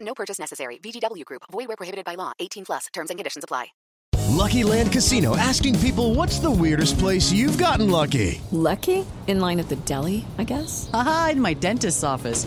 No purchase necessary. VGW Group. Void where prohibited by law. 18 plus. Terms and conditions apply. Lucky Land Casino. Asking people, what's the weirdest place you've gotten lucky? Lucky? In line at the deli, I guess? Aha, in my dentist's office.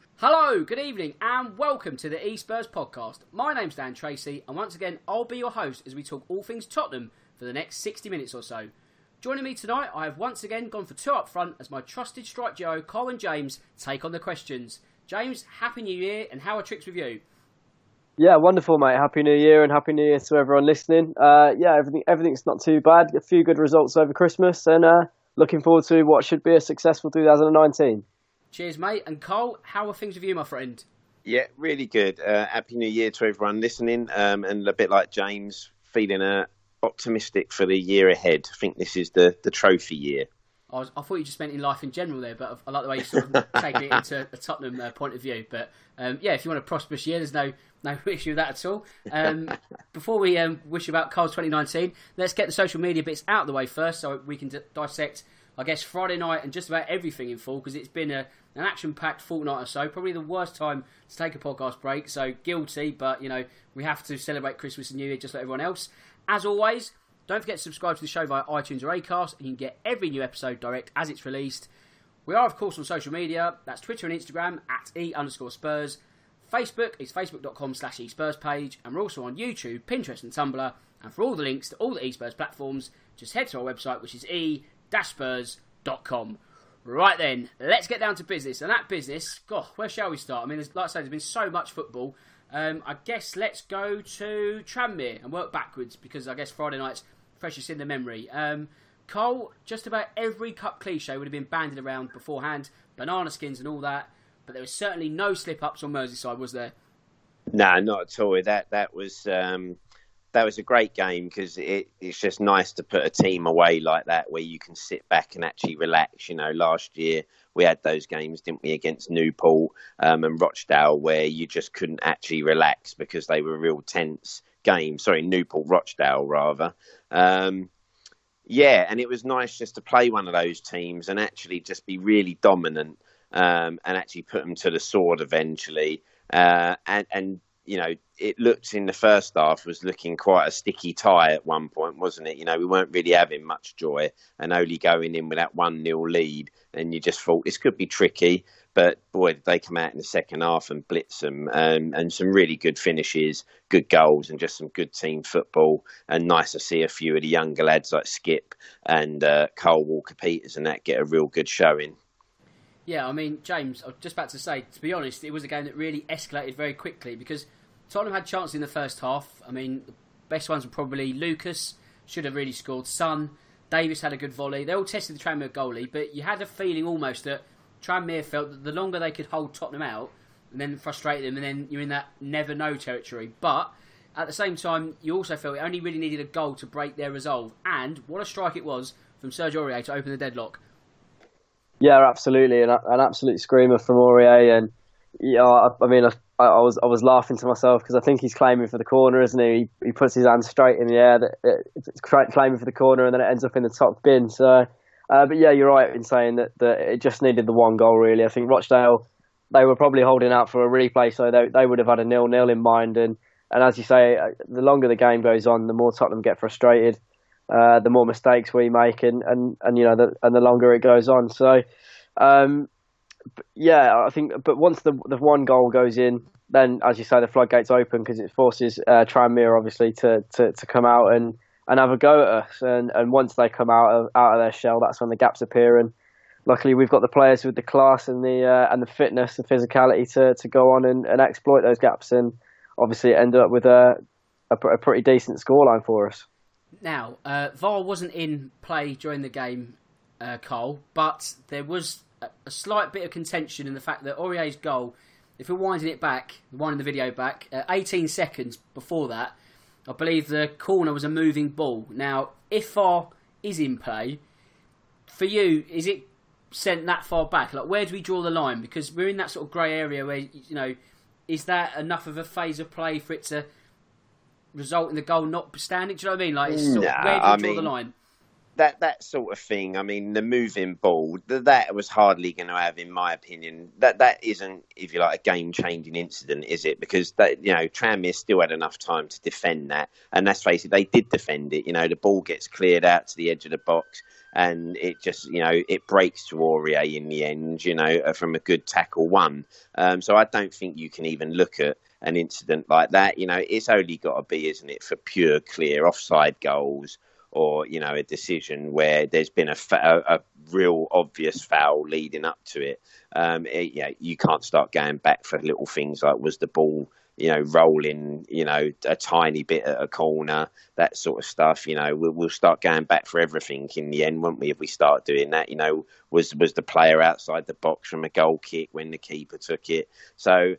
Hello, good evening, and welcome to the eSpurs podcast. My name's Dan Tracy, and once again, I'll be your host as we talk all things Tottenham for the next 60 minutes or so. Joining me tonight, I have once again gone for two up front as my trusted strike duo, Carl and James, take on the questions. James, Happy New Year, and how are tricks with you? Yeah, wonderful, mate. Happy New Year, and Happy New Year to everyone listening. Everything's not too bad. A few good results over Christmas, and looking forward to what should be a successful 2019. Cheers, mate. And Cole, how are things with you, my friend? Yeah, really good. Happy New Year to everyone listening. And a bit like James, feeling optimistic for the year ahead. I think this is the trophy year. I thought you just meant in life in general there, but I like the way you sort of taking it into a Tottenham point of view. But if you want a prosperous year, there's no issue with that at all. Before we wish you about Cole's 2019, let's get the social media bits out of the way first so we can dissect, I guess, Friday night and just about everything in full, because it's been an action-packed fortnight or so. Probably the worst time to take a podcast break, so guilty, but, we have to celebrate Christmas and New Year just like everyone else. As always, don't forget to subscribe to the show via iTunes or Acast, and you can get every new episode direct as it's released. We are, of course, on social media. That's Twitter and Instagram, at E_Spurs. Facebook is facebook.com/eSpurs page, and we're also on YouTube, Pinterest and Tumblr. And for all the links to all the eSpurs platforms, just head to our website, which is e-spurs.com. Right then, let's get down to business. And that business, where shall we start? I mean, like I said, there's been so much football. I guess let's go to Tranmere and work backwards, because I guess Friday night's freshest in the memory. Cole, just about every cup cliche would have been bandied around beforehand, banana skins and all that, but there was certainly no slip-ups on Merseyside, was there? No, not at all. That was a great game, because it's just nice to put a team away like that where you can sit back and actually relax. Last year we had those games, didn't we, against Newport and Rochdale, where you just couldn't actually relax because they were real tense games. Sorry, Newport, Rochdale, rather. And it was nice just to play one of those teams and actually just be really dominant and actually put them to the sword eventually. It looked in the first half was looking quite a sticky tie at one point, wasn't it? We weren't really having much joy and only going in with that 1-0 lead. And you just thought this could be tricky. But boy, did they come out in the second half and blitz them and some really good finishes, good goals and just some good team football. And nice to see a few of the younger lads like Skipp and Carl Walker-Peters and that get a real good showing. Yeah, I mean, James, I was just about to say, to be honest, it was a game that really escalated very quickly because Tottenham had chances in the first half. I mean, the best ones were probably Lucas, should have really scored. Son, Davis had a good volley. They all tested the Tranmere goalie, but you had a feeling almost that Tranmere felt that the longer they could hold Tottenham out and then frustrate them, and then you're in that never-know territory. But at the same time, you also felt it only really needed a goal to break their resolve. And what a strike it was from Serge Aurier to open the deadlock. Yeah, absolutely. An absolute screamer from Aurier. And, I mean, I was laughing to myself because I think he's claiming for the corner, isn't he? He puts his hand straight in the air, claiming for the corner, and then it ends up in the top bin. So, but yeah, you're right in saying that it just needed the one goal, really. I think Rochdale, they were probably holding out for a replay, so they would have had a 0-0 in mind. And as you say, the longer the game goes on, the more Tottenham get frustrated, the more mistakes we make, and you know, and the longer it goes on. So, yeah, I think. But once the one goal goes in, then as you say, the floodgates open because it forces Tranmere obviously to come out and have a go at us. And once they come out of their shell, that's when the gaps appear. And luckily, we've got the players with the class and the fitness and physicality to go on and exploit those gaps. And obviously, it ended up with a pretty decent scoreline for us. Now, VAR wasn't in play during the game, Cole, but there was a slight bit of contention in the fact that Aurier's goal, if we're winding the video back, 18 seconds before that, I believe the corner was a moving ball. Now, if VAR is in play, for you, is it sent that far back? Like, where do we draw the line? Because we're in that sort of grey area where, you know, is that enough of a phase of play for it to result in the goal not standing? Do you know what I mean? Like, it's sort of, where do you draw the line? That sort of thing. I mean, the moving ball, that was hardly going to have, in my opinion, that isn't, if you like, a game-changing incident, is it? Because that, you know, Tranmere still had enough time to defend that, and let's face it, they did defend it. You know, the ball gets cleared out to the edge of the box, and it just, you know, it breaks to Aurier in the end, you know, from a good tackle one. So I don't think you can even look at an incident like that. You know, it's only got to be, isn't it, for pure, clear offside goals, or, you know, a decision where there's been a real obvious foul leading up to it. Yeah, you can't start going back for little things like, was the ball, you know, rolling, you know, a tiny bit at a corner, that sort of stuff. You know, we'll start going back for everything in the end, won't we, if we start doing that? You know, was the player outside the box from a goal kick when the keeper took it? So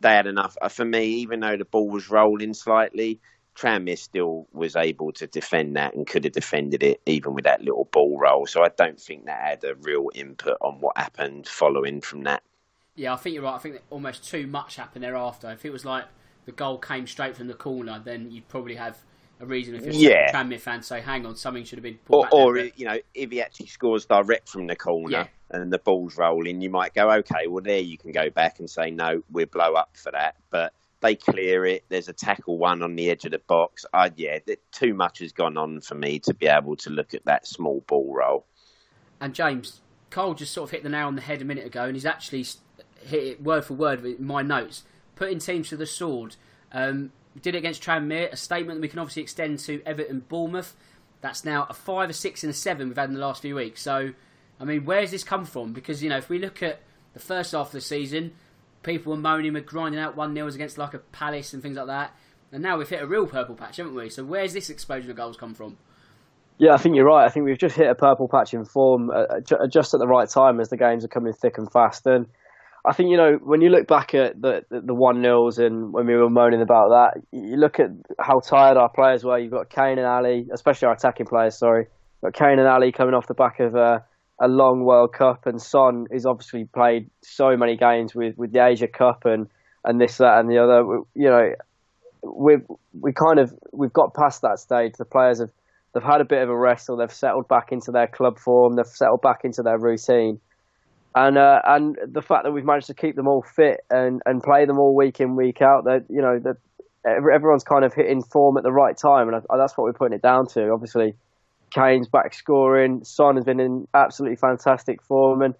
they had enough. For me, even though the ball was rolling slightly, Tranmere still was able to defend that and could have defended it even with that little ball roll. So I don't think that had a real input on what happened following from that. Yeah, I think you're right. I think that almost too much happened thereafter. If it was like the goal came straight from the corner, then you'd probably have a reason if you're a Tranmere fan to say, hang on, something should have been pulled back. Or you know, if he actually scores direct from the corner and the ball's rolling, you might go, OK, well, there you can go back and say, no, we'll blow up for that. But they clear it. There's a tackle one on the edge of the box. Too much has gone on for me to be able to look at that small ball roll. And James, Cole just sort of hit the nail on the head a minute ago, and he's actually hit it word for word with my notes. Putting teams to the sword. Did it against Tranmere, a statement that we can obviously extend to Everton, Bournemouth. That's now a 5, a 6, and a 7 we've had in the last few weeks. So, I mean, where's this come from? Because, you know, if we look at the first half of the season, people were moaning, we're grinding out 1-0s against like a Palace and things like that. And now we've hit a real purple patch, haven't we? So where's this explosion of goals come from? Yeah, I think you're right. I think we've just hit a purple patch in form just at the right time as the games are coming thick and fast. And I think, you know, when you look back at the 1-0s and when we were moaning about that, you look at how tired our players were. You've got Kane and Ali, especially our attacking players, You've got Kane and Ali coming off the back of a long World Cup, and Son has obviously played so many games with the Asia Cup and this, that and the other. You know, we've got past that stage. The players they've had a bit of a rest, or they've settled back into their club form, they've settled back into their routine. And the fact that we've managed to keep them all fit and play them all week in, week out, that, you know, that everyone's kind of hitting form at the right time, and that's what we're putting it down to. Obviously, Kane's back scoring. Son has been in absolutely fantastic form, and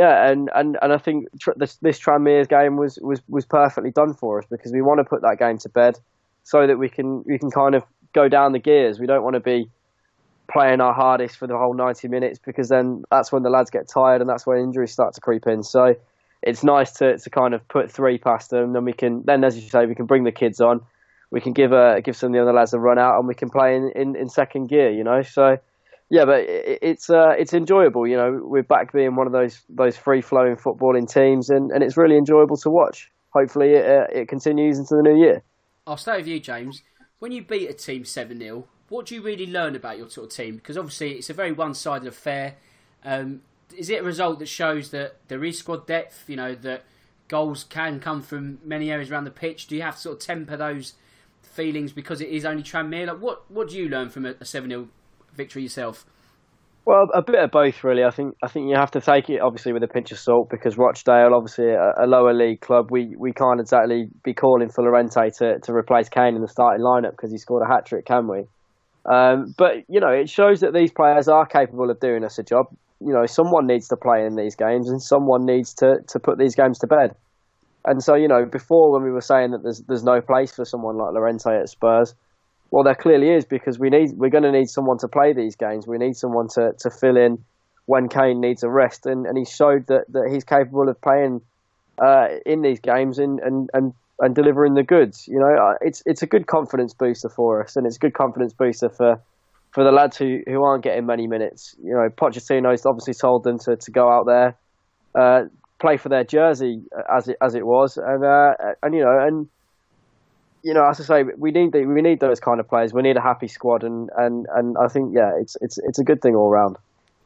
I think this Tranmere game was perfectly done for us, because we want to put that game to bed so that we can kind of go down the gears. We don't want to be playing our hardest for the whole 90 minutes, because then that's when the lads get tired and that's when injuries start to creep in. So it's nice to kind of put 3 past them, and then as you say, we can bring the kids on. We can give some of the other lads a run out, and we can play in second gear, you know. So, yeah, but it's enjoyable, you know. We're back being one of those free-flowing footballing teams, and it's really enjoyable to watch. Hopefully it continues into the new year. I'll start with you, James. When you beat a team 7-0, what do you really learn about your sort of team? Because obviously it's a very one-sided affair. Is it a result that shows that there is squad depth, you know, that goals can come from many areas around the pitch. Do you have to sort of temper those feelings because it is only Tranmere? Like, what do you learn from a 7-0 victory yourself? Well, a bit of both, really. I think you have to take it, obviously, with a pinch of salt, because Rochdale, obviously, a lower league club, we can't exactly be calling for Llorente to replace Kane in the starting lineup because he scored a hat-trick, can we? But, you know, it shows that these players are capable of doing us a job. You know, someone needs to play in these games and someone needs to put these games to bed. And so, you know, before when we were saying that there's no place for someone like Llorente at Spurs, well, there clearly is, because we're going to need someone to play these games. We need someone to fill in when Kane needs a rest. And he showed that he's capable of playing in these games and delivering the goods. You know, it's a good confidence booster for us, and it's a good confidence booster for the lads who aren't getting many minutes. You know, Pochettino's obviously told them to go out there, play for their jersey as it was, and as I say, we need those kind of players. We need a happy squad, and I think it's a good thing all round.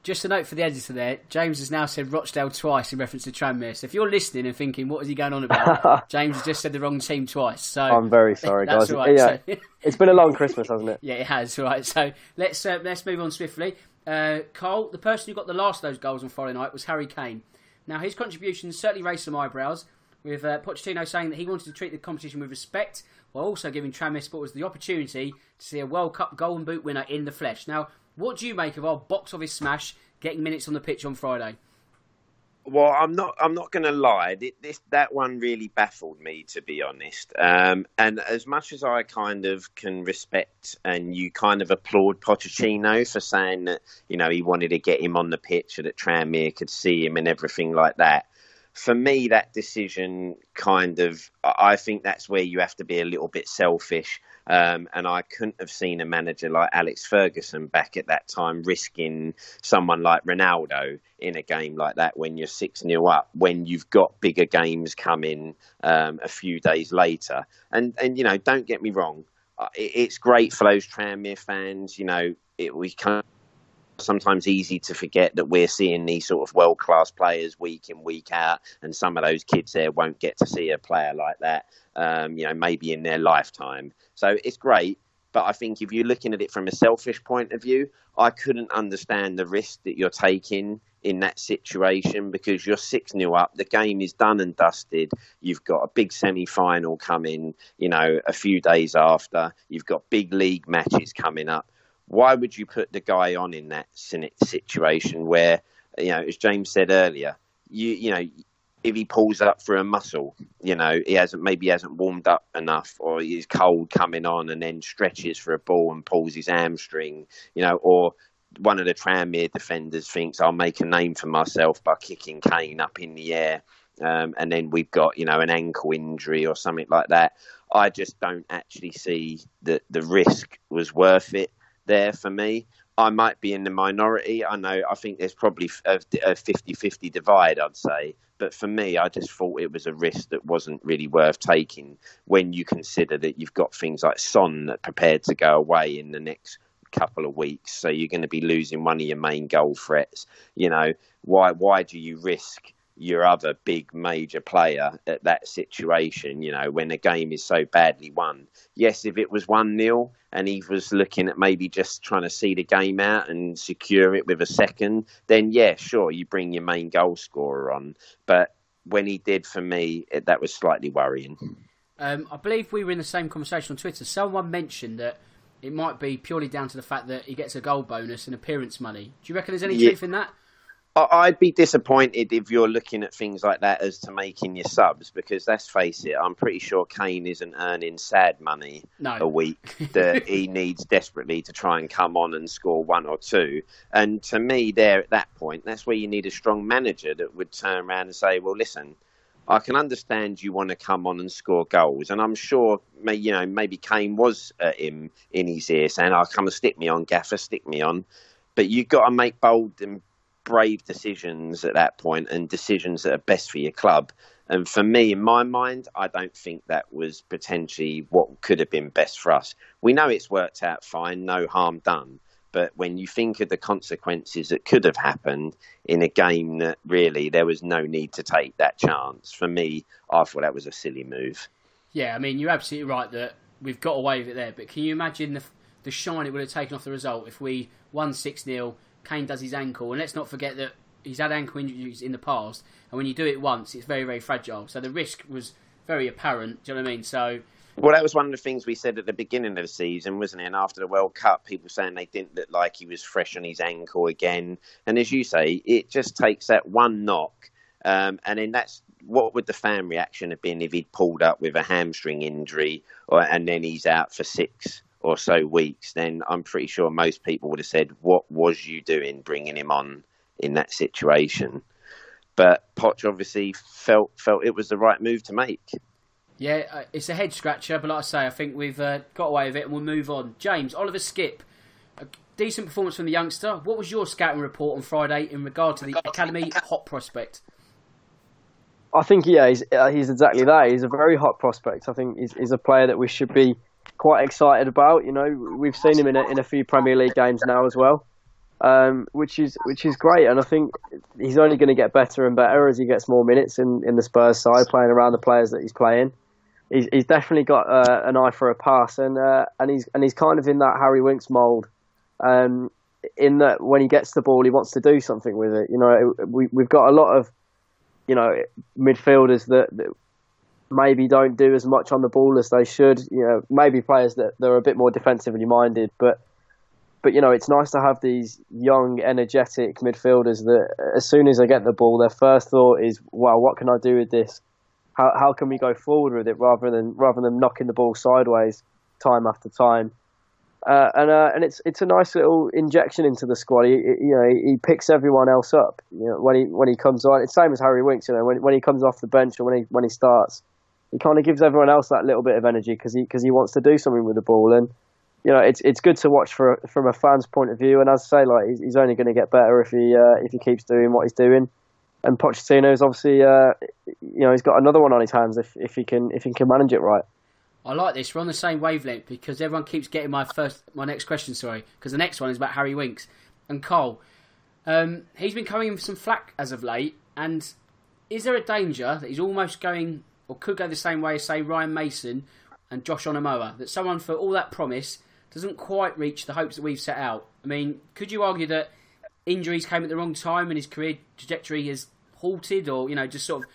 Just a note for the editor there. James has now said Rochdale twice in reference to Tranmere. So if you're listening and thinking, what is he going on about? James has just said the wrong team twice. So I'm very sorry, guys. Right, yeah. So. It's been a long Christmas, hasn't it? Yeah, it has. Right. So let's move on swiftly. Cole, the person who got the last of those goals on Friday night was Harry Kane. Now his contribution certainly raised some eyebrows, with Pochettino saying that he wanted to treat the competition with respect, while also giving Tranmere supporters the opportunity to see a World Cup Golden Boot winner in the flesh. Now, what do you make of our box office smash getting minutes on the pitch on Friday? Well, I'm not going to lie. That one really baffled me, to be honest. And as much as I kind of can respect and you kind of applaud Pochettino for saying that, you know, he wanted to get him on the pitch and that Tranmere could see him and everything like that, for me, that decision kind of, I think that's where you have to be a little bit selfish. And I couldn't have seen a manager like Alex Ferguson back at that time risking someone like Ronaldo in a game like that when you're 6-0 up, when you've got bigger games coming a few days later. And you know, don't get me wrong, it's great for those Tranmere fans. You know, we can't. Sometimes easy to forget that we're seeing these sort of world-class players week in, week out, and some of those kids there won't get to see a player like that, you know, maybe in their lifetime. So it's great, but I think if you're looking at it from a selfish point of view, I couldn't understand the risk that you're taking in that situation, because you're 6-0 up, the game is done and dusted, you've got a big semi-final coming, you know, a few days after, you've got big league matches coming up. Why would you put the guy on in that situation where, you know, as James said earlier, you know, if he pulls up for a muscle, you know, he hasn't warmed up enough, or he's cold coming on and then stretches for a ball and pulls his hamstring, you know, or one of the Tranmere defenders thinks, I'll make a name for myself by kicking Kane up in the air. And then we've got, you know, an ankle injury or something like that. I just don't actually see that the risk was worth it. There for me, I might be in the minority. I know, I think there's probably a 50-50 divide, I'd say. But for me, I just thought it was a risk that wasn't really worth taking when you consider that you've got things like Son that prepared to go away in the next couple of weeks. So you're going to be losing one of your main goal threats. You know, why do you risk your other big major player at that situation, you know, when the game is so badly won? Yes, if it was 1-0 and he was looking at maybe just trying to see the game out and secure it with a second, then yeah, sure, you bring your main goal scorer on. But when he did, for me, that was slightly worrying. I believe we were in the same conversation on Twitter. Someone mentioned that it might be purely down to the fact that he gets a goal bonus and appearance money. Do you reckon there's any truth in that? I'd be disappointed if you're looking at things like that as to making your subs, because let's face it, I'm pretty sure Kane isn't earning sad money a week that he needs desperately to try and come on and score one or two. And to me, there at that point, that's where you need a strong manager that would turn around and say, well, listen, I can understand you want to come on and score goals. And I'm sure, you know, maybe Kane was at him in his ear saying, oh, come and stick me on, Gaffer, stick me on. But you've got to make bold and brave decisions at that point, and decisions that are best for your club. And for me, in my mind, I don't think that was potentially what could have been best for us. We know it's worked out fine, no harm done. But when you think of the consequences that could have happened in a game that really there was no need to take that chance, for me, I thought that was a silly move. Yeah, I mean, you're absolutely right that we've got away with it there. But can you imagine the shine it would have taken off the result if we won 6-0, Kane does his ankle. And let's not forget that he's had ankle injuries in the past. And when you do it once, it's very, very fragile. So the risk was very apparent. Do you know what I mean? So... Well, that was one of the things we said at the beginning of the season, wasn't it? And after the World Cup, people saying they didn't look like he was fresh on his ankle again. And as you say, it just takes that one knock. And then that's what would the fan reaction have been if he'd pulled up with a hamstring injury and then he's out for 6 or so weeks. Then I'm pretty sure most people would have said, what was you doing bringing him on in that situation? But Poch obviously felt it was the right move to make. Yeah, it's a head scratcher, but like I say, I think we've got away with it and we'll move on. James, Oliver Skipp, a decent performance from the youngster. What was your scouting report on Friday in regard to the academy hot prospect? I think, yeah, he's exactly that. He's a very hot prospect. I think he's a player that we should be quite excited about. You know, we've seen him in a few Premier League games now as well, which is great. And I think he's only going to get better and better as he gets more minutes in the Spurs side, playing around the players that he's playing. He's definitely got an eye for a pass, and he's kind of in that Harry Winks mould. In that, when he gets the ball, he wants to do something with it. You know, we've got a lot of, you know, midfielders that maybe don't do as much on the ball as they should. You know, maybe players that are a bit more defensively minded, but you know, it's nice to have these young, energetic midfielders that, as soon as they get the ball, their first thought is, "Wow, what can I do with this? How can we go forward with it?" Rather than knocking the ball sideways time after time, and it's a nice little injection into the squad. He picks everyone else up. You know, when he comes on, it's same as Harry Winks. You know, when he comes off the bench or when he starts, he kind of gives everyone else that little bit of energy because he wants to do something with the ball. And you know, it's good to watch from a fan's point of view. And as I say, like, he's only going to get better if he keeps doing what he's doing. And Pochettino's obviously, you know, he's got another one on his hands if he can manage it right. I like this. We're on the same wavelength because everyone keeps getting my next question. Sorry, because the next one is about Harry Winks and Cole. He's been coming in for some flack as of late, and is there a danger that he's almost going or could go the same way as say Ryan Mason and Josh Onomoa, that someone for all that promise doesn't quite reach the hopes that we've set out? I mean, could you argue that injuries came at the wrong time and his career trajectory is halted, or, you know, just sort of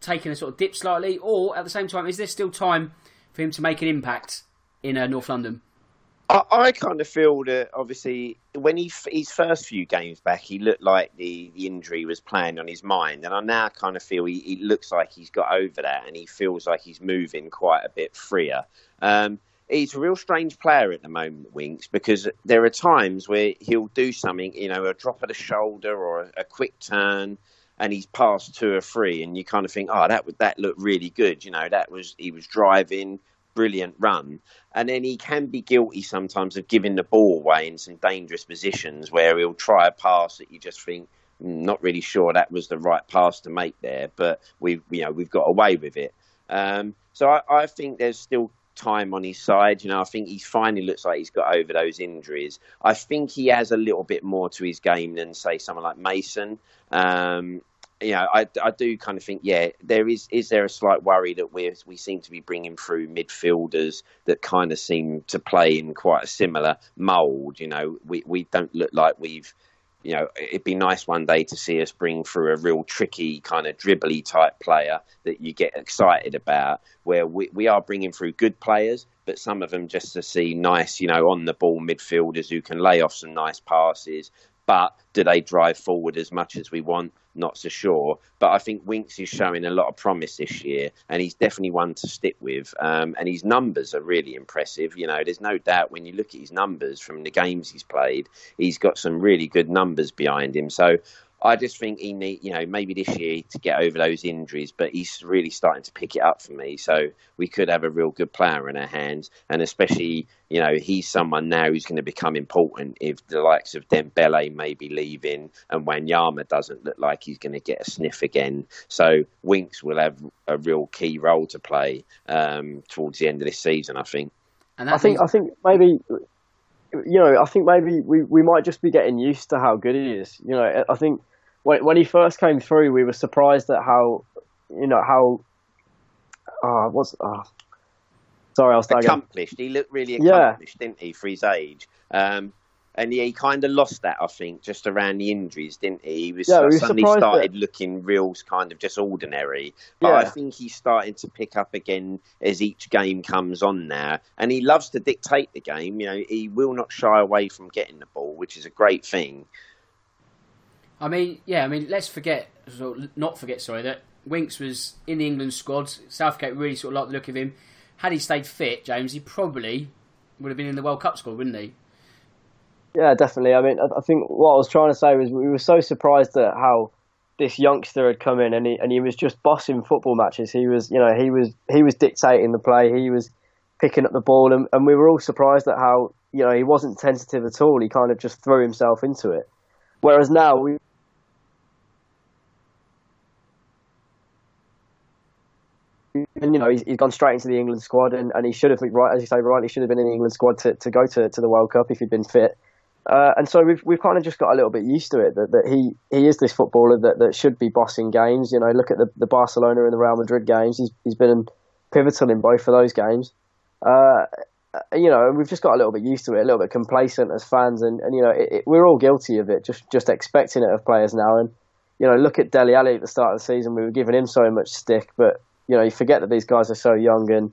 taking a sort of dip slightly? Or at the same time, is there still time for him to make an impact in North London? I kind of feel that obviously when his first few games back, he looked like the injury was playing on his mind, and I now kind of feel he looks like he's got over that and he feels like he's moving quite a bit freer. He's a real strange player at the moment, Winks, because there are times where he'll do something, you know, a drop of the shoulder or a quick turn, and he's passed 2 or 3, and you kind of think, oh, that looked really good. You know, he was driving, brilliant run. And then he can be guilty sometimes of giving the ball away in some dangerous positions where he'll try a pass that you just think, not really sure that was the right pass to make there, but we've got away with it. So I think there's still time on his side. You know, I think he finally looks like he's got over those injuries. I think he has a little bit more to his game than, say, someone like Mason. You know, I do kind of think, yeah, there is there a slight worry that we seem to be bringing through midfielders that kind of seem to play in quite a similar mould. You know, we don't look like we've, you know, it'd be nice one day to see us bring through a real tricky kind of dribbly type player that you get excited about, where we are bringing through good players, but some of them just to see nice, you know, on the ball midfielders who can lay off some nice passes. But do they drive forward as much as we want? Not so sure. But I think Winks is showing a lot of promise this year, and he's definitely one to stick with. And his numbers are really impressive. You know, there's no doubt when you look at his numbers from the games he's played, he's got some really good numbers behind him. So I just think he need, you know, maybe this year to get over those injuries, but he's really starting to pick it up for me. So we could have a real good player in our hands, and especially, you know, he's someone now who's going to become important if the likes of Dembélé may be leaving and Wanyama doesn't look like he's going to get a sniff again. So Winks will have a real key role to play towards the end of this season, I think. And I think maybe you know, I think maybe we might just be getting used to how good he is. You know, I think when he first came through, we were surprised at how, you know, how accomplished. He looked really accomplished, didn't he, for his age? And he kind of lost that, I think, just around the injuries, didn't he? He was suddenly started looking real kind of just ordinary. But I think he's starting to pick up again as each game comes on now. And he loves to dictate the game. You know, he will not shy away from getting the ball, which is a great thing. I mean, yeah, I mean, let's not forget that Winks was in the England squad. Southgate really sort of liked the look of him. Had he stayed fit, James, he probably would have been in the World Cup squad, wouldn't he? Yeah, definitely. I mean, I think what I was trying to say was we were so surprised at how this youngster had come in, and he was just bossing football matches. He was, you know, he was dictating the play. He was picking up the ball, and we were all surprised at how, you know, he wasn't tentative at all. He kind of just threw himself into it. Whereas now we. And, you know, he's gone straight into the England squad, and he should have, right, as you say, rightly should have been in the England squad to go to the World Cup if he'd been fit. And so we've kind of just got a little bit used to it, that he is this footballer that should be bossing games. You know, look at the Barcelona and the Real Madrid games. He's been pivotal in both of those games. You know, we've just got a little bit used to it, a little bit complacent as fans, and you know, we're all guilty of it, just expecting it of players now. And, you know, look at Dele Alli at the start of the season. We were giving him so much stick, but you know, you forget that these guys are so young, and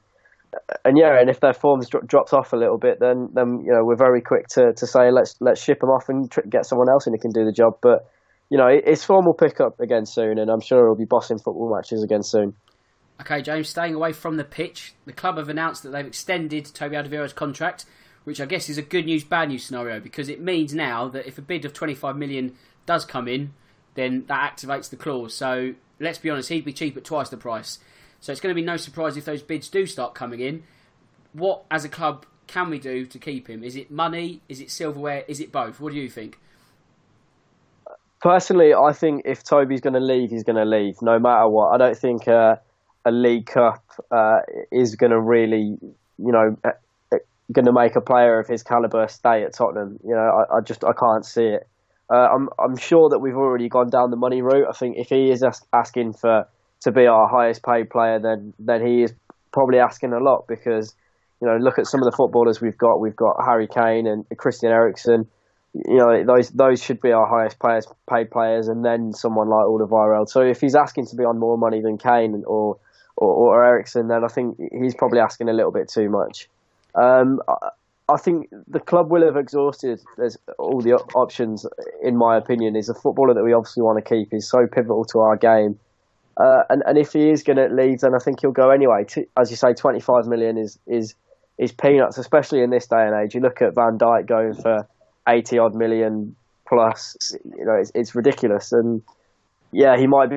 if their forms drops off a little bit, then you know, we're very quick to say let's ship them off and get someone else in who can do the job. But you know, it's form will pick up again soon, and I'm sure he'll be bossing football matches again soon. Okay, James, staying away from the pitch, the club have announced that they've extended Toby Alderweireld's contract, which I guess is a good news, bad news scenario, because it means now that if a bid of 25 million does come in, then that activates the clause. So let's be honest, he'd be cheap at twice the price. So it's going to be no surprise if those bids do start coming in. What, as a club, can we do to keep him? Is it money? Is it silverware? Is it both? What do you think? Personally, I think if Toby's going to leave, he's going to leave, no matter what. I don't think a League Cup is going to really, you know, going to make a player of his calibre stay at Tottenham. You know, I just can't see it. I'm sure that we've already gone down the money route. I think if he is asking for to be our highest paid player, then he is probably asking a lot, because, you know, look at some of the footballers we've got. We've got Harry Kane and Christian Eriksen. You know, those should be our highest paid players, and then someone like Alderweireld. So if he's asking to be on more money than Kane or Eriksen, then I think he's probably asking a little bit too much. I think the club will have exhausted all the options, in my opinion. Is a footballer that we obviously want to keep. He's so pivotal to our game. And if he is going to leave, then I think he'll go anyway. As you say, 25 million is peanuts, especially in this day and age. You look at Van Dijk going for 80 odd million plus. You know, it's ridiculous. And yeah, he might be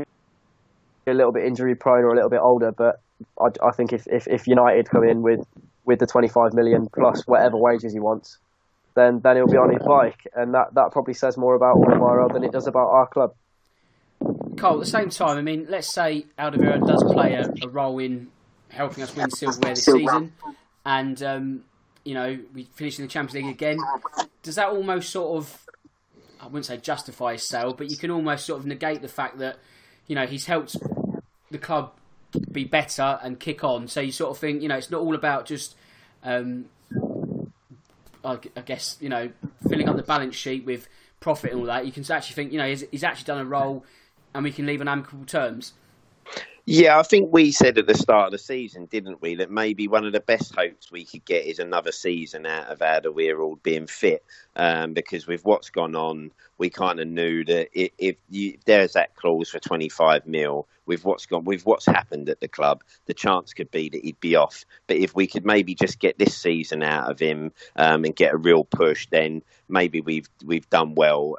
a little bit injury prone or a little bit older, but I think if United come in with the 25 million plus whatever wages he wants, then he'll be on his bike, and that probably says more about Alderweireld than it does about our club. Cole, at the same time, I mean, let's say Alderweireld does play a role in helping us win silverware this season, and, you know, we finish in the Champions League again. Does that almost sort of, I wouldn't say justify his sale, but you can almost sort of negate the fact that, you know, he's helped the club be better and kick on. So you sort of think, you know, it's not all about just, I guess, you know, filling up the balance sheet with profit and all that. You can actually think, you know, he's actually done a role, and we can leave on amicable terms. Yeah, I think we said at the start of the season, didn't we, that maybe one of the best hopes we could get is another season out of Alderweireld being fit, because with what's gone on, we kind of knew that there's that clause for 25 mil, with what's happened at the club, the chance could be that he'd be off. But if we could maybe just get this season out of him and get a real push, then maybe we've done well.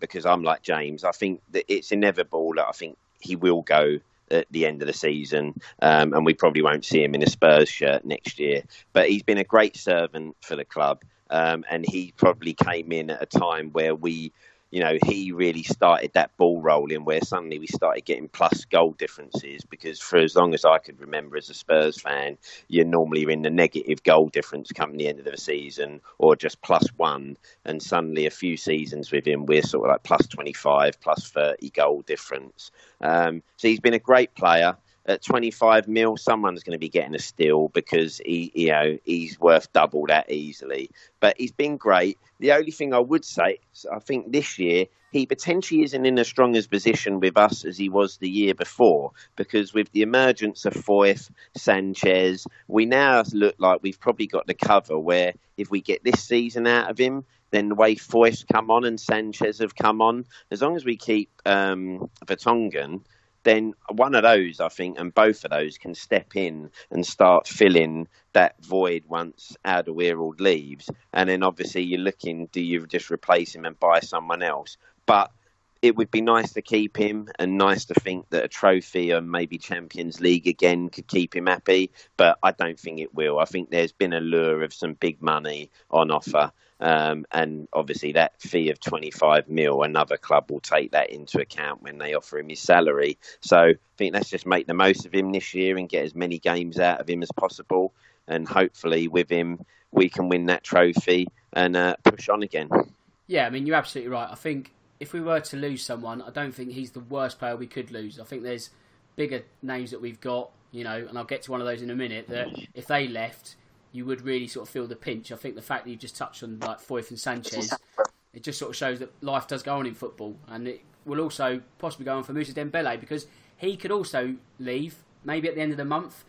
Because I'm like James, I think that it's inevitable that I think he will go at the end of the season, and we probably won't see him in a Spurs shirt next year. But he's been a great servant for the club, and he probably came in at a time where we you know, he really started that ball rolling where suddenly we started getting plus goal differences, because for as long as I could remember as a Spurs fan, you're normally in the negative goal difference come the end of the season or just plus one. And suddenly a few seasons with him, we're sort of like plus 25, plus 30 goal difference. So he's been a great player. At 25 mil, someone's going to be getting a steal because he's worth double that easily. But he's been great. The only thing I would say is I think this year he potentially isn't in as strong a position with us as he was the year before, because with the emergence of Foyth, Sanchez, we now look like we've probably got the cover where if we get this season out of him, then the way Foyth's come on and Sanchez have come on, as long as we keep Vertonghen, then one of those, I think, and both of those can step in and start filling that void once Alderweireld leaves. And then obviously you're looking, do you just replace him and buy someone else? But it would be nice to keep him, and nice to think that a trophy and maybe Champions League again could keep him happy. But I don't think it will. I think there's been a lure of some big money on offer. And obviously that fee of 25 mil, another club will take that into account when they offer him his salary. So I think let's just make the most of him this year and get as many games out of him as possible. And hopefully with him, we can win that trophy and push on again. Yeah, I mean, you're absolutely right. I think if we were to lose someone, I don't think he's the worst player we could lose. I think there's bigger names that we've got, you know, and I'll get to one of those in a minute, that if they left, you would really sort of feel the pinch. I think the fact that you just touched on like Foyth and Sanchez, it just sort of shows that life does go on in football, and it will also possibly go on for Mousa Dembélé, because he could also leave maybe at the end of the month.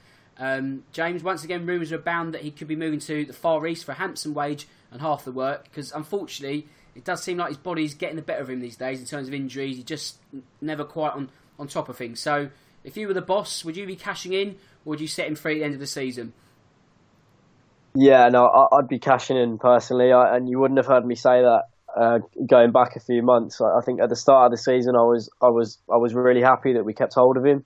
James, once again, rumours are abound that he could be moving to the Far East for a handsome wage and half the work, because unfortunately it does seem like his body's getting the better of him these days in terms of injuries. He's just never quite on top of things. So if you were the boss, would you be cashing in, or would you set him free at the end of the season? Yeah, no, I'd be cashing in personally, and you wouldn't have heard me say that going back a few months. I think at the start of the season, I was really happy that we kept hold of him.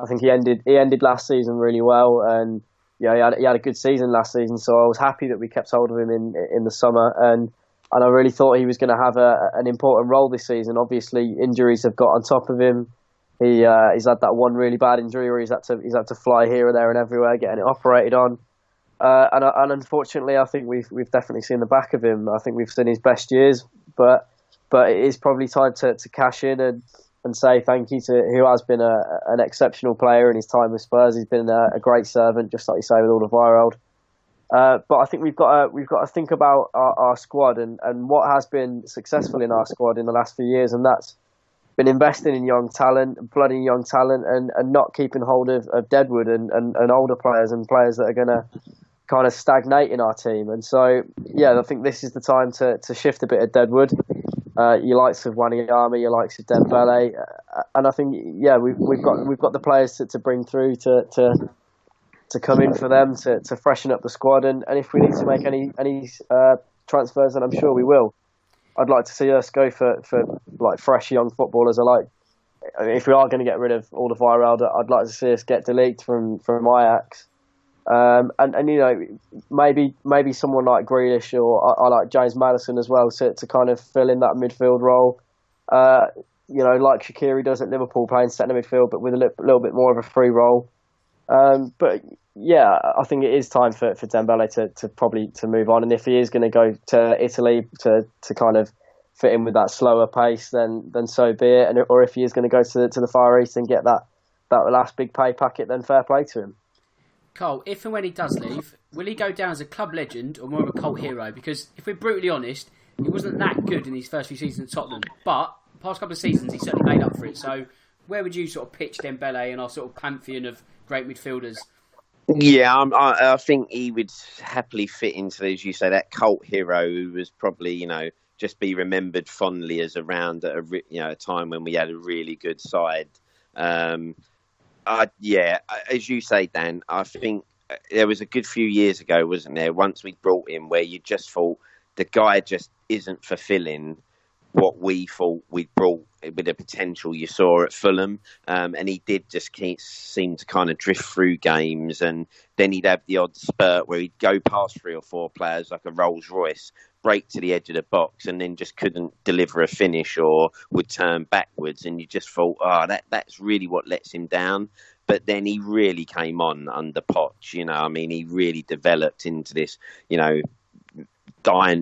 I think he ended last season really well, and yeah, he had a good season last season. So I was happy that we kept hold of him in the summer, and I really thought he was going to have an important role this season. Obviously, injuries have got on top of him. He's had that one really bad injury where he's had to fly here and there and everywhere, getting it operated on. And unfortunately, I think we've definitely seen the back of him. I think we've seen his best years, but it is probably time to cash in and say thank you to who has been an exceptional player in his time with Spurs. He's been a great servant, just like you say, with Alderweireld. But I think we've got to think about our squad and what has been successful in our squad in the last few years, and that's been investing in young talent, blooding young talent, and not keeping hold of deadwood and older players and players that are going to kind of stagnate in our team. And so, yeah, I think this is the time to shift a bit of deadwood. Your likes of Wanyama, your likes of Dembélé, and I think, yeah, we've got the players to bring through to come in for them to freshen up the squad. And if we need to make any transfers, and I'm sure we will, I'd like to see us go for like fresh young footballers. If we are going to get rid of Alderweireld, I'd like to see us get Dele from Ajax. And you know, maybe someone like Grealish, or I like James Maddison as well, to kind of fill in that midfield role. You know, like Shaqiri does at Liverpool, playing centre midfield, but with a little bit more of a free role. But yeah, I think it is time for Dembélé to probably move on. And if he is going to go to Italy to kind of fit in with that slower pace, then so be it. And or if he is going to go to the Far East and get that last big pay packet, then fair play to him. Cole, if and when he does leave, will he go down as a club legend or more of a cult hero? Because if we're brutally honest, he wasn't that good in his first few seasons at Tottenham, but the past couple of seasons he certainly made up for it. So where would you sort of pitch Dembélé in our sort of pantheon of great midfielders? Yeah, I think he would happily fit into, as you say, that cult hero who was probably, you know, just be remembered fondly as around at a time when we had a really good side. Yeah, as you say, Dan, I think there was a good few years ago, wasn't there, once we brought him, where you just thought the guy just isn't fulfilling what we thought we'd brought with the potential you saw at Fulham. And he did just seem to kind of drift through games, and then he'd have the odd spurt where he'd go past three or four players like a Rolls Royce, break to the edge of the box and then just couldn't deliver a finish or would turn backwards. And you just thought, that's really what lets him down. But then he really came on under Poch, you know. I mean, he really developed into this, you know, dynamite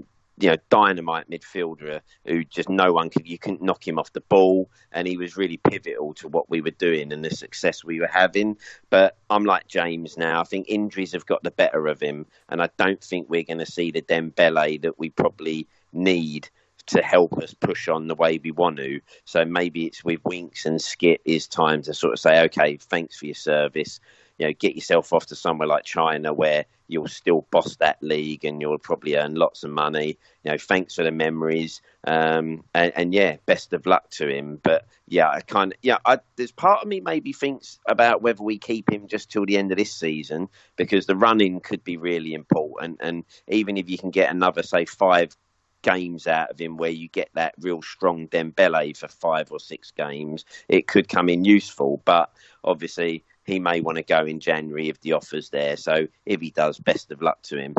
midfielder who just you couldn't knock him off the ball, and he was really pivotal to what we were doing and the success we were having. But I'm like James now. I think injuries have got the better of him, and I don't think we're going to see the Dembélé that we probably need to help us push on the way we want to. So maybe it's with Winks and Skipp, it's time to sort of say, okay, thanks for your service. You know, get yourself off to somewhere like China where you'll still boss that league and you'll probably earn lots of money. You know, thanks for the memories. And best of luck to him. But yeah, there's part of me maybe thinks about whether we keep him just till the end of this season, because the run-in could be really important. And even if you can get another, say, 5 games out of him where you get that real strong Dembélé for 5 or 6 games, it could come in useful. But obviously, he may want to go in January if the offer's there. So if he does, best of luck to him.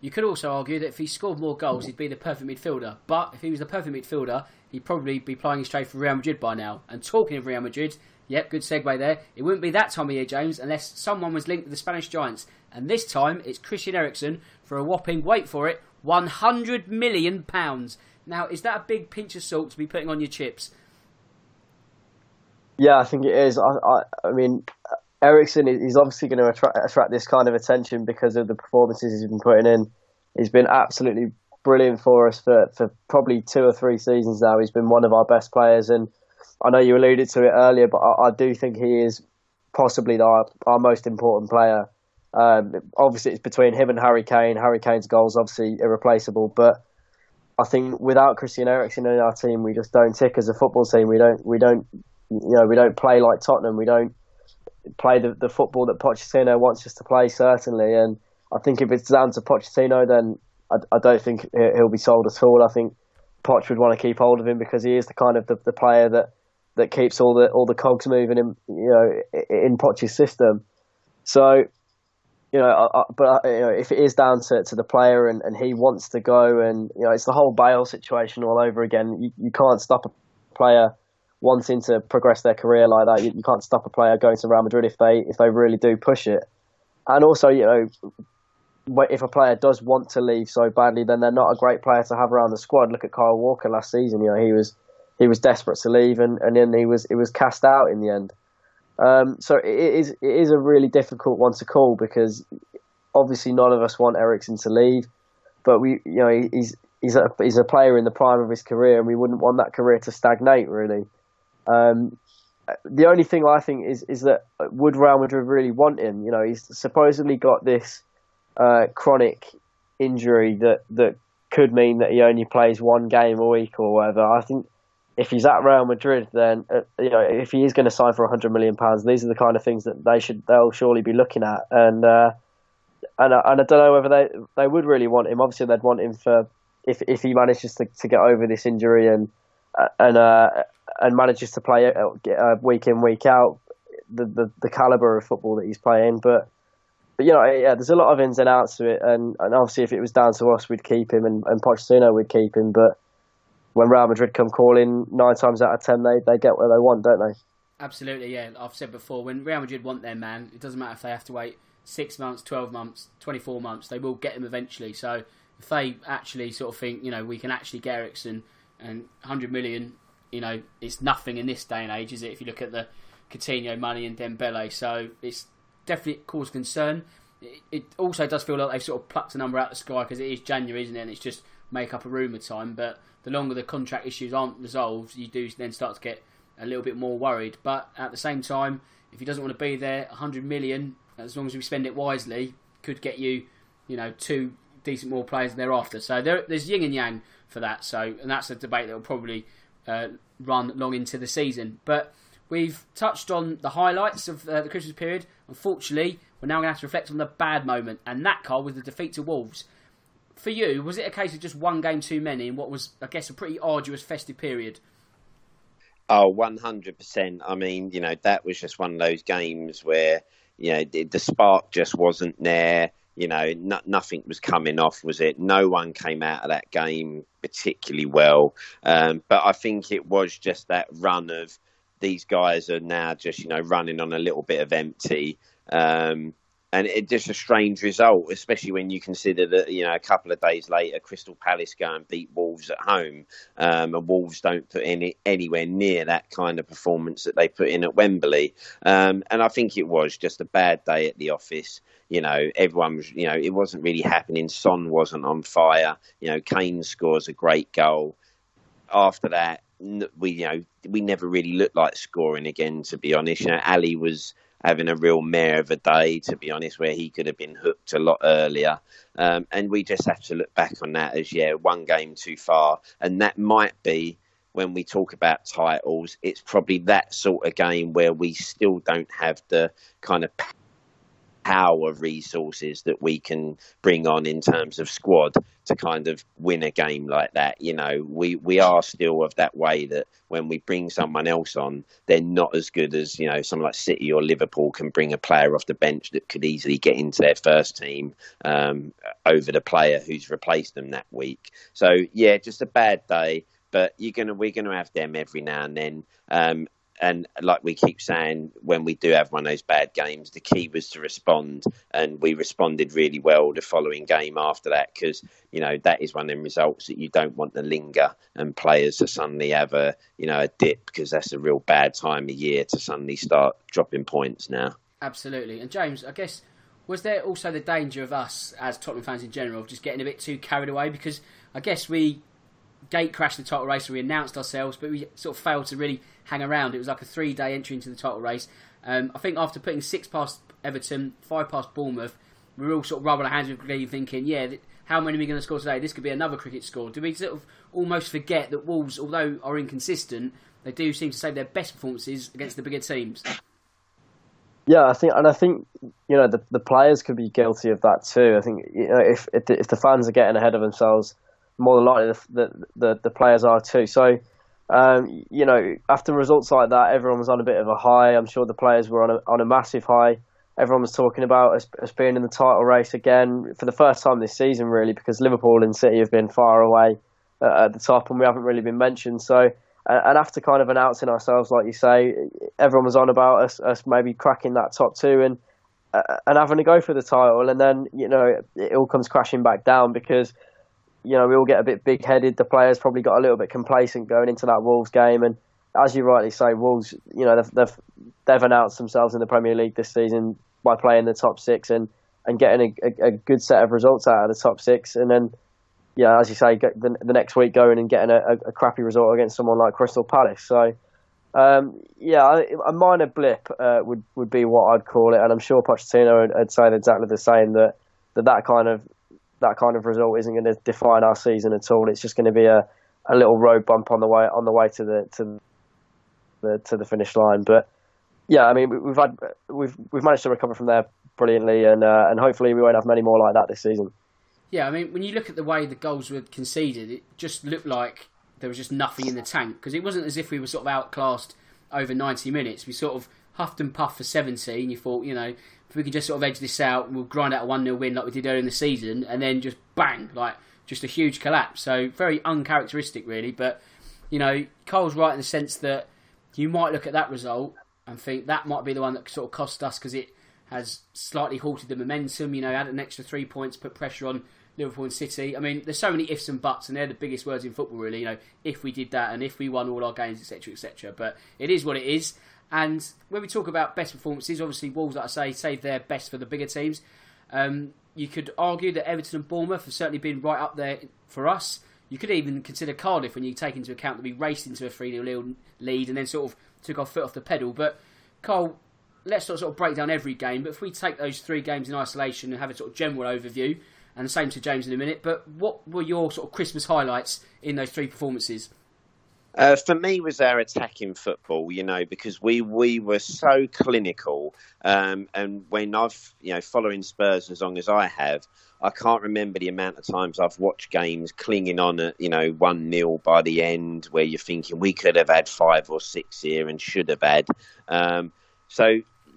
You could also argue that if he scored more goals, he'd be the perfect midfielder. But if he was the perfect midfielder, he'd probably be playing his trade for Real Madrid by now. And talking of Real Madrid, yep, good segue there. It wouldn't be that time of year, James, unless someone was linked with the Spanish Giants. And this time, it's Christian Eriksen for a whopping, wait for it, £100 million. Now, is that a big pinch of salt to be putting on your chips? Yeah, I think it is. I mean, Eriksen is obviously going to attract this kind of attention because of the performances he's been putting in. He's been absolutely brilliant for us for probably 2 or 3 seasons now. He's been one of our best players, and I know you alluded to it earlier, but I do think he is possibly our most important player. Obviously, it's between him and Harry Kane. Harry Kane's goal is obviously irreplaceable, but I think without Christian Eriksen in our team, we just don't tick as a football team. We don't. You know, we don't play like Tottenham. We don't play the football that Pochettino wants us to play, certainly. And I think if it's down to Pochettino, then I don't think he'll be sold at all. I think Poch would want to keep hold of him because he is the kind of the player that keeps all the cogs moving in, you know, in Poch's system. So, you know, if it is down to the player and he wants to go, and you know, it's the whole Bale situation all over again. You can't stop a player wanting to progress their career like that. You can't stop a player going to Real Madrid if they really do push it. And also, you know, if a player does want to leave so badly, then they're not a great player to have around the squad. Look at Kyle Walker last season. You know, he was desperate to leave, and then it was cast out in the end. So it is a really difficult one to call because obviously none of us want Eriksen to leave, but he's a player in the prime of his career, and we wouldn't want that career to stagnate really. The only thing I think is that would Real Madrid really want him? You know, he's supposedly got this chronic injury that could mean that he only plays 1 game a week or whatever. I think if he's at Real Madrid, then you know, if he is going to sign for £100 million, these are the kind of things that they'll surely be looking at. And I don't know whether they would really want him. Obviously, they'd want him for if he manages to get over this injury and manages to play week in, week out, the calibre of football that he's playing. But you know, yeah, there's a lot of ins and outs to it. And obviously, if it was down to us, we'd keep him and Pochettino would keep him. But when Real Madrid come calling, 9 times out of 10, they get what they want, don't they? Absolutely, yeah. I've said before, when Real Madrid want their man, it doesn't matter if they have to wait 6 months, 12 months, 24 months, they will get him eventually. So if they actually sort of think, you know, we can actually get Eriksen and 100 million... You know, it's nothing in this day and age, is it? If you look at the Coutinho money and Dembélé, so it's definitely cause concern. It also does feel like they've sort of plucked a number out of the sky because it is January, isn't it? And it's just make up a rumour time. But the longer the contract issues aren't resolved, you do then start to get a little bit more worried. But at the same time, if he doesn't want to be there, 100 million, as long as we spend it wisely, could get you, you know, 2 decent more players thereafter. So there's yin and yang for that. So, and that's a debate that will probably run long into the season. But we've touched on the highlights of the Christmas period. Unfortunately, we're now going to have to reflect on the bad moment, and that, Carl, was the defeat to Wolves. For you, was it a case of just 1 game too many in what was, I guess, a pretty arduous festive period? Oh, 100%. I mean, you know, that was just one of those games where, you know, the spark just wasn't there. You know, nothing was coming off, was it? No one came out of that game particularly well. But I think it was just that run of these guys are now just, you know, running on a little bit of empty. And it's just a strange result, especially when you consider that, you know, a couple of days later, Crystal Palace go and beat Wolves at home. And Wolves don't put anywhere near that kind of performance that they put in at Wembley. And I think it was just a bad day at the office. You know, everyone was, you know, it wasn't really happening. Son wasn't on fire. You know, Kane scores a great goal. After that, we never really looked like scoring again, to be honest. You know, Ali was having a real mare of a day, to be honest, where he could have been hooked a lot earlier. And we just have to look back on that as, one game too far. And that might be, when we talk about titles, it's probably that sort of game where we still don't have the kind of power resources that we can bring on in terms of squad to kind of win a game like that. You know, we are still of that way that when we bring someone else on, they're not as good as, you know, someone like City or Liverpool can bring a player off the bench that could easily get into their first team over the player who's replaced them that week. So yeah, just a bad day, but we're gonna have them every now and then. And like we keep saying, when we do have one of those bad games, the key was to respond. And we responded really well the following game after that, because, you know, that is one of them results that you don't want to linger and players to suddenly have a dip, because that's a real bad time of year to suddenly start dropping points now. Absolutely. And James, I guess, was there also the danger of us as Tottenham fans in general of just getting a bit too carried away? Because I guess we gatecrashed the title race, we announced ourselves, but we sort of failed to really hang around. It was like a 3-day entry into the title race. I think after putting 6 past Everton, 5 past Bournemouth, we were all sort of rubbing our hands with glee, thinking, how many are we going to score today? This could be another cricket score. Do we sort of almost forget that Wolves, although are inconsistent, they do seem to save their best performances against the bigger teams? Yeah, I think you know, the players could be guilty of that too. I think, you know, if the fans are getting ahead of themselves, more than likely the players are too. So, you know, after results like that, everyone was on a bit of a high. I'm sure the players were on a massive high. Everyone was talking about us being in the title race again for the first time this season, really, because Liverpool and City have been far away at the top and we haven't really been mentioned. So, and after kind of announcing ourselves, like you say, everyone was on about us maybe cracking that top two and having to go for the title. And then, you know, it all comes crashing back down because, you know, we all get a bit big-headed. The players probably got a little bit complacent going into that Wolves game. And as you rightly say, Wolves, you know, they've announced themselves in the Premier League this season by playing the top 6 and getting a good set of results out of the top 6. And then, yeah, as you say, get the next week going and getting a crappy result against someone like Crystal Palace. So, a minor blip would be what I'd call it. And I'm sure Pochettino would say exactly the same, that kind of result isn't going to define our season at all. It's just going to be a little road bump on the way to the finish line. But yeah, I mean, we've managed to recover from there brilliantly, and hopefully we won't have many more like that this season. Yeah, I mean, when you look at the way the goals were conceded, it just looked like there was just nothing in the tank, because it wasn't as if we were sort of outclassed over 90 minutes. We sort of huffed and puffed for 70, and you thought, you know, if we can just sort of edge this out, we'll grind out a 1-0 win like we did earlier in the season, and then just bang, like just a huge collapse. So very uncharacteristic, really. But, you know, Cole's right in the sense that you might look at that result and think that might be the one that sort of cost us, because it has slightly halted the momentum, you know, added an extra 3 points, put pressure on Liverpool and City. I mean, there's so many ifs and buts, and they're the biggest words in football, really, you know, if we did that and if we won all our games, etc., etc. But it is what it is. And when we talk about best performances, obviously Wolves, like I say, save their best for the bigger teams. You could argue that Everton and Bournemouth have certainly been right up there for us. You could even consider Cardiff when you take into account that we raced into a 3-0 lead and then sort of took our foot off the pedal. But, Carl, let's not sort of break down every game, but if we take those 3 games in isolation and have a sort of general overview, and the same to James in a minute, but what were your sort of Christmas highlights in those 3 performances? For me, was our attacking football, you know, because we were so clinical. And when I've, you know, following Spurs as long as I have, I can't remember the amount of times I've watched games clinging on at, you know, 1-0 by the end, where you're thinking we could have had 5 or 6 here and should have had. So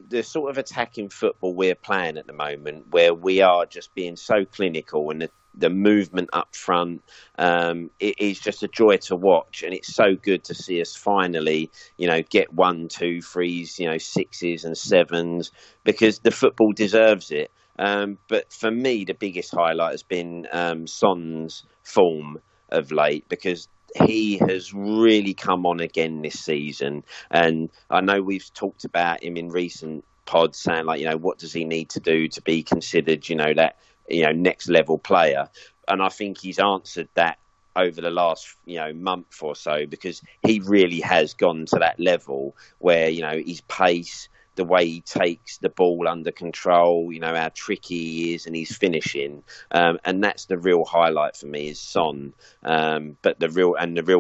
the sort of attacking football we're playing at the moment, where we are just being so clinical, and the movement up front, it is just a joy to watch. And it's so good to see us finally, you know, get 1, 2, 3s, you know, 6s and 7s, because the football deserves it. But for me, the biggest highlight has been Son's form of late, because he has really come on again this season. And I know we've talked about him in recent pods, saying, like, you know, what does he need to do to be considered, you know, that, you know, next level player? And I think he's answered that over the last, you know, month or so, because he really has gone to that level where, you know, his pace, the way he takes the ball under control, you know, how tricky he is, and he's finishing. And that's the real highlight for me, is Son. But the real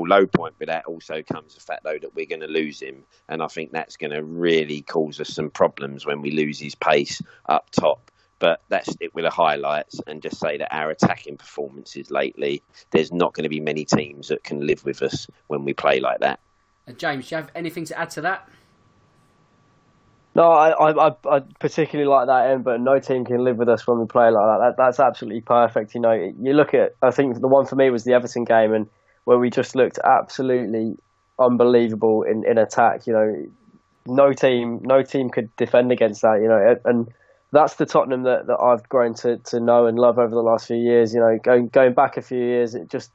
low point with that also comes the fact, though, that we're going to lose him. And I think that's going to really cause us some problems when we lose his pace up top. But that's it with the highlights, and just say that our attacking performances lately, there's not going to be many teams that can live with us when we play like that. James, do you have anything to add to that? No, I particularly like that end, but no team can live with us when we play like that. That's absolutely perfect. You know, you look at, I think the one for me was the Everton game, and where we just looked absolutely unbelievable in attack. You know, no team could defend against that. You know, and that's the Tottenham that I've grown to know and love over the last few years. You know, going back a few years, it just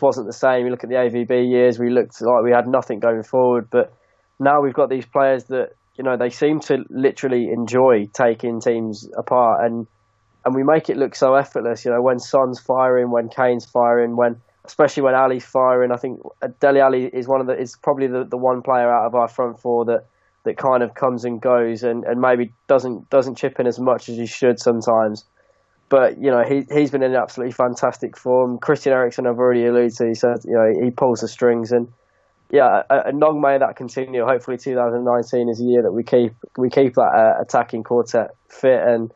wasn't the same. You look at the AVB years, we looked like we had nothing going forward, but now we've got these players that, you know, they seem to literally enjoy taking teams apart, and we make it look so effortless. You know, when Son's firing, when Kane's firing, especially when Ali's firing. I think Dele Alli is probably the one player out of our front four that kind of comes and goes, and maybe doesn't chip in as much as he should sometimes. But, you know, he's been in absolutely fantastic form. Christian Eriksen, I've already alluded to, so, you know, he pulls the strings. And yeah, and long may that continue. Hopefully 2019 is a year that we keep that attacking quartet fit, and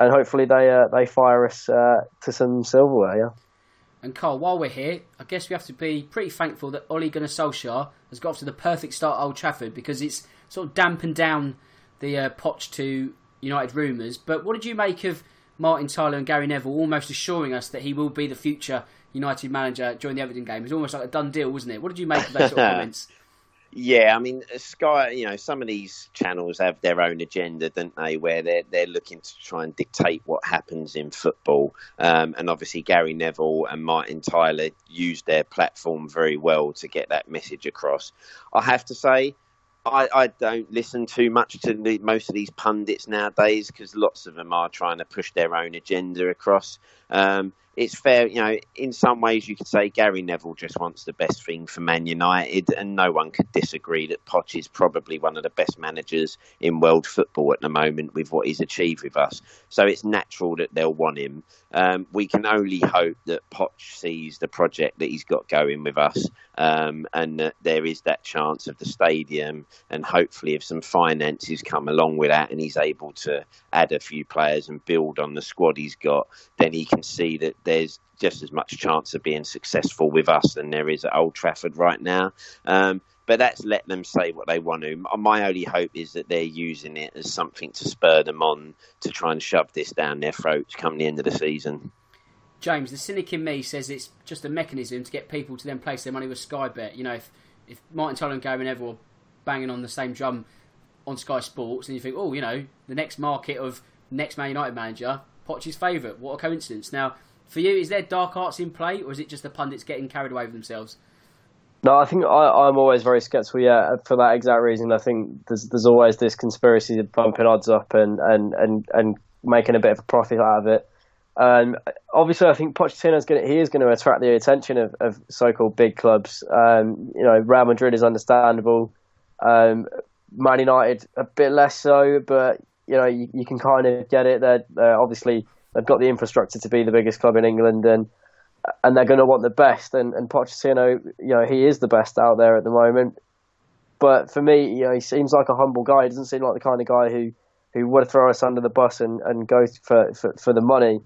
hopefully they fire us to some silverware, yeah. And Carl, while we're here, I guess we have to be pretty thankful that Ole Gunnar Solskjaer has got off to the perfect start at Old Trafford, because it's sort of dampened down the Poch to United rumours. But what did you make of Martin Tyler and Gary Neville almost assuring us that he will be the future United manager during the Everton game? It was almost like a done deal, wasn't it? What did you make of those sort of comments? Yeah, I mean, Sky, you know, some of these channels have their own agenda, don't they, where they're looking to try and dictate what happens in football. And obviously Gary Neville and Martin Tyler used their platform very well to get that message across. I have to say, I don't listen too much to most of these pundits nowadays, because lots of them are trying to push their own agenda across. It's fair, you know, in some ways you could say Gary Neville just wants the best thing for Man United, and no one could disagree that Poch is probably one of the best managers in world football at the moment with what he's achieved with us. So it's natural that they'll want him. We can only hope that Poch sees the project that he's got going with us, and that there is that chance of the stadium, and hopefully if some finances come along with that and he's able to add a few players and build on the squad he's got, then he can see that there's just as much chance of being successful with us than there is at Old Trafford right now. But that's let them say what they want to. My only hope is that they're using it as something to spur them on to try and shove this down their throats come the end of the season. James, the cynic in me says it's just a mechanism to get people to then place their money with Sky Bet. You know, if Martin Tyler and Gary Neville are banging on the same drum on Sky Sports, and you think, oh, you know, the next market of next Man United manager, Poch's favourite. What a coincidence. Now, for you, is there dark arts in play, or is it just the pundits getting carried away with themselves? No, I think I'm always very sceptical, yeah, for that exact reason. I think there's always this conspiracy of bumping odds up and making a bit of a profit out of it. Obviously, I think Pochettino is going to attract the attention of so-called big clubs. You know, Real Madrid is understandable. Man United a bit less so, but you know, you can kind of get it. They're obviously, they've got the infrastructure to be the biggest club in England, and they're going to want the best. And Pochettino, you know, he is the best out there at the moment. But for me, you know, he seems like a humble guy. He doesn't seem like the kind of guy who would throw us under the bus and go for the money.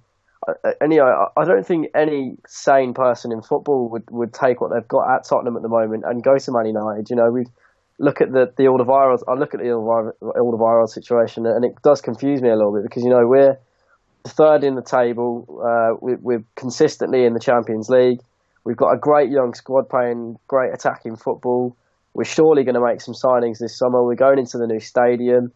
And, you know, I don't think any sane person in football would take what they've got at Tottenham at the moment and go to Man United. You know, we've look at the Alderweireld. I look at the Alderweireld situation, and it does confuse me a little bit because, you know, we're third in the table. We're consistently in the Champions League. We've got a great young squad playing great attacking football. We're surely going to make some signings this summer. We're going into the new stadium.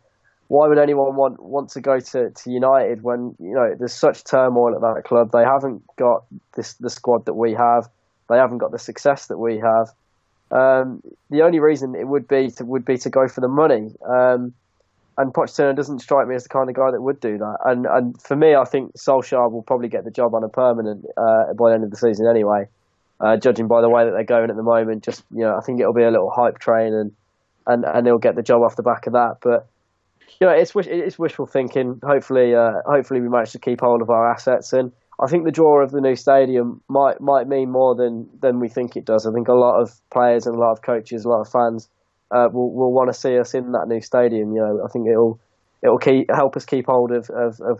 Why would anyone want to go to United when, you know, there's such turmoil at that club? They haven't got the squad that we have. They haven't got the success that we have. The only reason it would be to go for the money. And Pochettino doesn't strike me as the kind of guy that would do that. And for me, I think Solskjaer will probably get the job on a permanent by the end of the season anyway. Judging by the way that they're going at the moment, just, you know, I think it'll be a little hype train, and they'll get the job off the back of that. But, you know, it's wishful thinking. Hopefully we manage to keep hold of our assets, and I think the draw of the new stadium might mean more than we think it does. I think a lot of players and a lot of coaches, a lot of fans will want to see us in that new stadium. You know, I think it'll help us keep hold of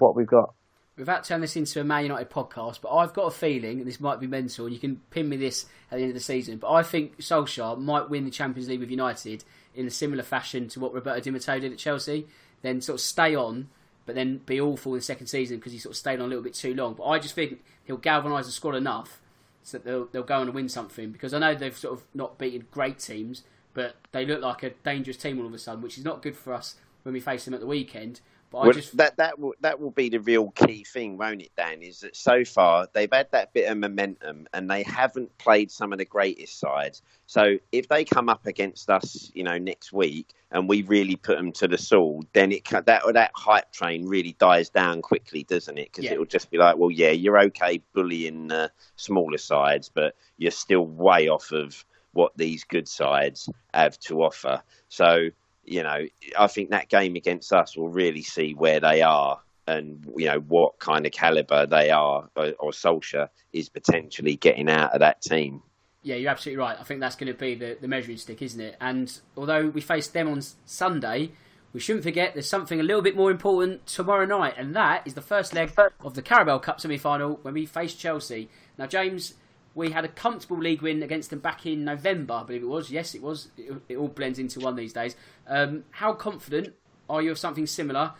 what we've got. Without turning this into a Man United podcast, but I've got a feeling, and this might be mental, and you can pin me this at the end of the season, but I think Solskjaer might win the Champions League with United in a similar fashion to what Roberto Di Matteo did at Chelsea, then sort of stay on, but then be awful in the second season because he sort of stayed on a little bit too long. But I just think he'll galvanise the squad enough so that they'll go on and win something, because I know they've sort of not beaten great teams, but they look like a dangerous team all of a sudden, which is not good for us when we face them at the weekend. Well, that will be the real key thing, won't it, Dan, is that so far they've had that bit of momentum and they haven't played some of the greatest sides. So if they come up against us, you know, next week and we really put them to the sword, then that hype train really dies down quickly, doesn't it? Because it'll just be like, well, yeah, you're okay bullying the smaller sides, but you're still way off of what these good sides have to offer. So, you know, I think that game against us will really see where they are and, you know, what kind of calibre they are or Solskjaer is potentially getting out of that team. Yeah, you're absolutely right. I think that's going to be the measuring stick, isn't it? And although we face them on Sunday, we shouldn't forget there's something a little bit more important tomorrow night, and that is the first leg of the Carabao Cup semi-final when we face Chelsea. Now, James, we had a comfortable league win against them back in November, I believe it was. Yes, it was. It all blends into one these days. How confident are you of something similar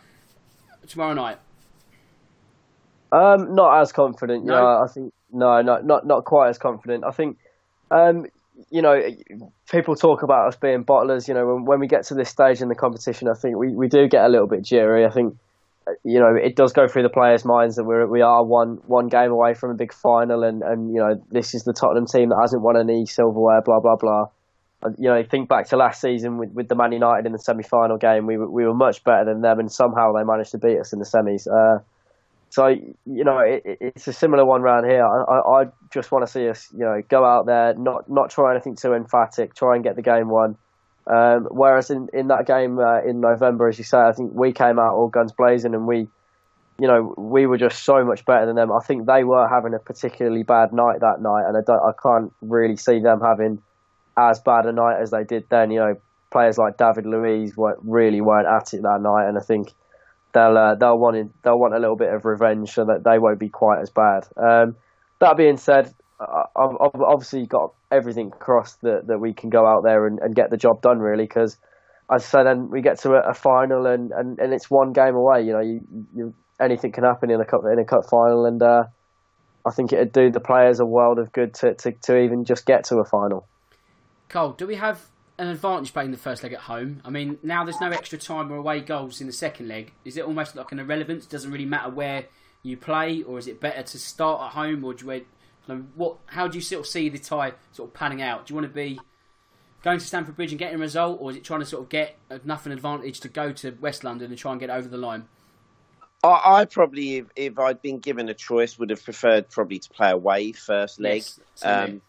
tomorrow night? Not as confident. No? Yeah, I think not quite as confident. I think, you know, people talk about us being bottlers. You know, when we get to this stage in the competition, I think we do get a little bit jeery. I think, you know, it does go through the players' minds that we are one game away from a big final, and you know, this is the Tottenham team that hasn't won any silverware, blah blah blah. You know, think back to last season with the Man United in the semi-final game, we were much better than them, and somehow they managed to beat us in the semis. So you know, it's a similar one round here. I just want to see us, you know, go out there, not try anything too emphatic, try and get the game won. Whereas in that game in November, as you say, I think we came out all guns blazing, and we were just so much better than them. I think they were having a particularly bad night that night, and I can't really see them having as bad a night as they did then. You know, players like David Luiz weren't at it that night, and I think they'll want a little bit of revenge so that they won't be quite as bad. That being said, I've obviously got everything crossed that we can go out there and get the job done, really, because, as I say, then we get to a final and it's one game away. You know, you anything can happen in a cup final, and I think it'd do the players a world of good to even just get to a final. Cole, do we have an advantage playing the first leg at home? I mean, now there's no extra time or away goals in the second leg. Is it almost like an irrelevance? Doesn't really matter where you play, or is it better to start at home, or do you wait? How do you sort of see the tie sort of panning out? Do you want to be going to Stamford Bridge and getting a result, or is it trying to sort of get enough an advantage to go to West London and try and get over the line? I probably, if I'd been given a choice, would have preferred probably to play away first leg,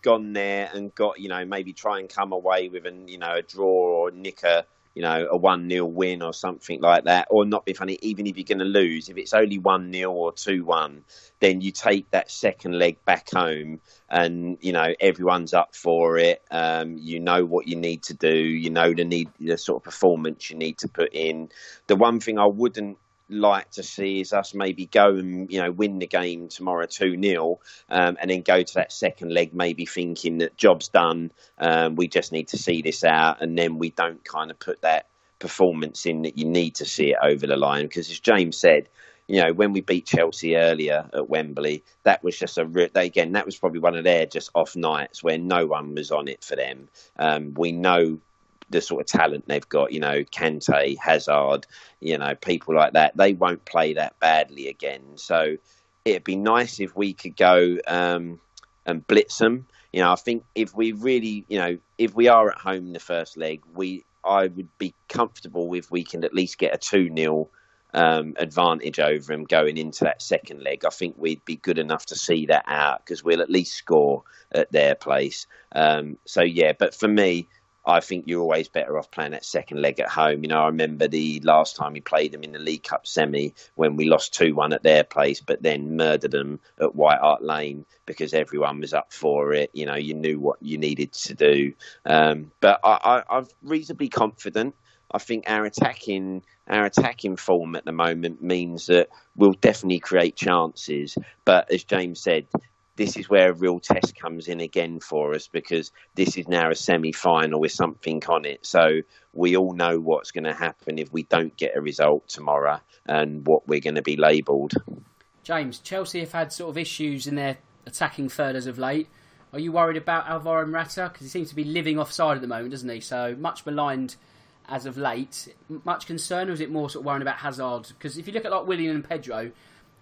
gone there and got, you know, maybe try and come away with a draw or nicker, you know, a 1-0 win or something like that. Or not be funny, even if you're going to lose, if it's only 1-0 or 2-1, then you take that second leg back home and, you know, everyone's up for it. You know what you need to do. You know the sort of performance you need to put in. The one thing I wouldn't like to see is us maybe go and, you know, win the game tomorrow 2-0, and then go to that second leg maybe thinking that job's done, we just need to see this out, and then we don't kind of put that performance in that you need to see it over the line. Because as James said, you know, when we beat Chelsea earlier at Wembley, that was just that was probably one of their just off nights where no one was on it for them. We know the sort of talent they've got, you know, Kante, Hazard, you know, people like that. They won't play that badly again. So it'd be nice if we could go and blitz them. You know, I think if we really, you know, if we are at home in the first leg, I would be comfortable if we can at least get a 2-0 advantage over him going into that second leg. I think we'd be good enough to see that out because we'll at least score at their place. But for me, I think you're always better off playing that second leg at home. You know, I remember the last time we played them in the League Cup semi when we lost 2-1 at their place, but then murdered them at White Hart Lane because everyone was up for it. You know, you knew what you needed to do. But I'm reasonably confident. I think our attacking form at the moment means that we'll definitely create chances. But as James said, this is where a real test comes in again for us, because this is now a semi-final with something on it. So we all know what's going to happen if we don't get a result tomorrow and what we're going to be labelled. James, Chelsea have had sort of issues in their attacking third as of late. Are you worried about Alvaro Morata? Because he seems to be living offside at the moment, doesn't he? So much maligned as of late. Much concern, or is it more sort of worrying about Hazard? Because if you look at like Willian and Pedro,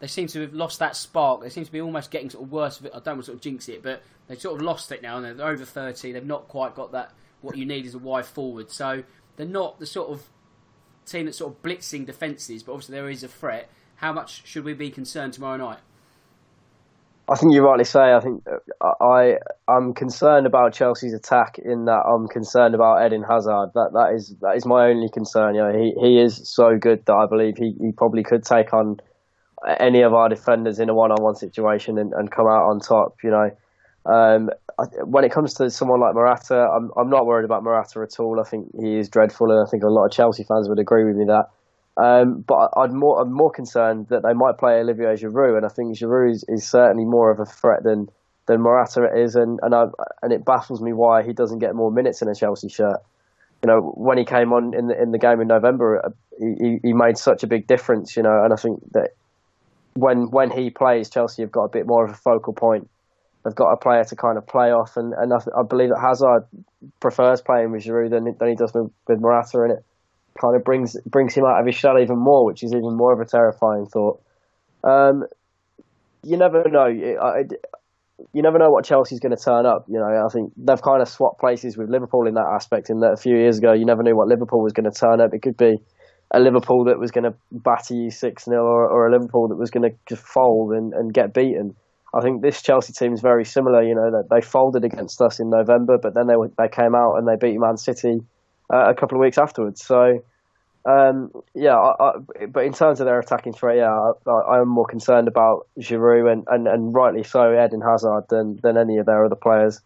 they seem to have lost that spark. They seem to be almost getting sort of worse. I don't want to sort of jinx it, but they've sort of lost it now, and they're over 30. They've not quite got that, what you need is a wide forward. So they're not the sort of team that's sort of blitzing defences, but obviously there is a threat. How much should we be concerned tomorrow night? I think you rightly say. I think I'm concerned about Chelsea's attack in that I'm concerned about Eden Hazard. That is my only concern. You know, he is so good that I believe he probably could take on any of our defenders in a one-on-one situation and come out on top. You know, when it comes to someone like Morata, I'm not worried about Morata at all. I think he is dreadful, and I think a lot of Chelsea fans would agree with me that. But I'm more concerned that they might play Olivier Giroud, and I think Giroud is certainly more of a threat than Morata is, and it baffles me why he doesn't get more minutes in a Chelsea shirt. You know, when he came on in the game in November, he made such a big difference. You know, and I think that when he plays, Chelsea have got a bit more of a focal point. They've got a player to kind of play off, and I believe that Hazard prefers playing with Giroud than he does with Morata in it. Kind of brings him out of his shell even more, which is even more of a terrifying thought. You never know. You never know what Chelsea's going to turn up. You know, I think they've kind of swapped places with Liverpool in that aspect. In that, a few years ago, you never knew what Liverpool was going to turn up. It could be a Liverpool that was going to batter you 6-0, or a Liverpool that was going to just fold and get beaten. I think this Chelsea team is very similar. You know, that they folded against us in November, but then they came out and they beat Man City a couple of weeks afterwards. So, but in terms of their attacking threat, yeah, I'm more concerned about Giroud and rightly so, Eden Hazard, than any of their other players.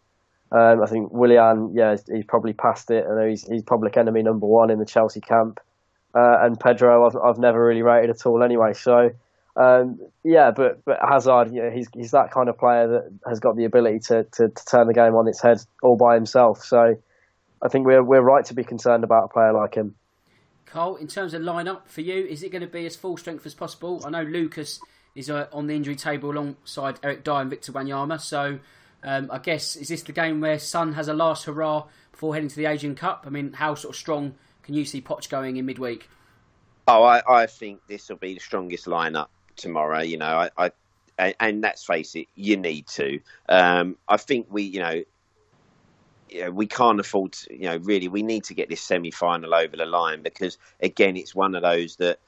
I think Willian, yeah, he's probably past it. I know he's public enemy number one in the Chelsea camp. And Pedro, I've never really rated at all anyway. So, but Hazard, yeah, he's that kind of player that has got the ability to turn the game on its head all by himself. So I think we're right to be concerned about a player like him. Cole, in terms of line-up for you, is it going to be as full strength as possible? I know Lucas is on the injury table alongside Eric Dyer and Victor Wanyama, so I guess, is this the game where Son has a last hurrah before heading to the Asian Cup? I mean, how sort of strong can you see Poch going in midweek? I think this will be the strongest line-up tomorrow. You know, and let's face it, you need to. I think we can't afford to, you know, really, we need to get this semi-final over the line, because, again, it's one of those that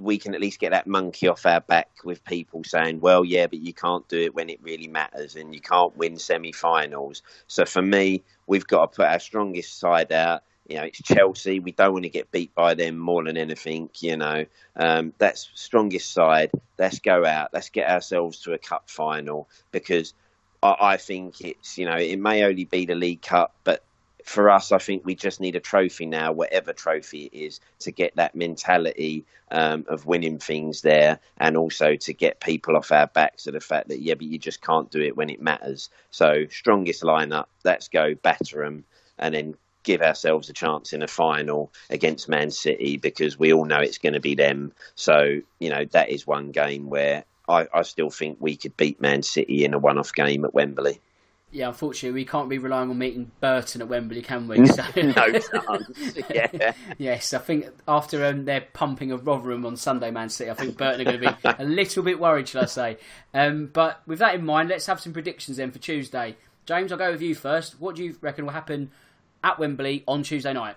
we can at least get that monkey off our back with people saying, well, yeah, but you can't do it when it really matters and you can't win semi-finals. So, for me, we've got to put our strongest side out. You know, it's Chelsea. We don't want to get beat by them more than anything, you know. That's strongest side. Let's go out. Let's get ourselves to a cup final, because I think it's, you know, it may only be the League Cup, but for us, I think we just need a trophy now, whatever trophy it is, to get that mentality of winning things there, and also to get people off our backs of the fact that, yeah, but you just can't do it when it matters. So strongest lineup, let's go batter them, and then give ourselves a chance in a final against Man City, because we all know it's going to be them. So, you know, that is one game where I still think we could beat Man City in a one-off game at Wembley. Yeah, unfortunately, we can't be relying on meeting Burton at Wembley, can we? So... no chance. Yeah. Yes, I think after their pumping of Rotherham on Sunday, Man City, I think Burton are going to be a little bit worried, shall I say. But with that in mind, let's have some predictions then for Tuesday. James, I'll go with you first. What do you reckon will happen at Wembley on Tuesday night?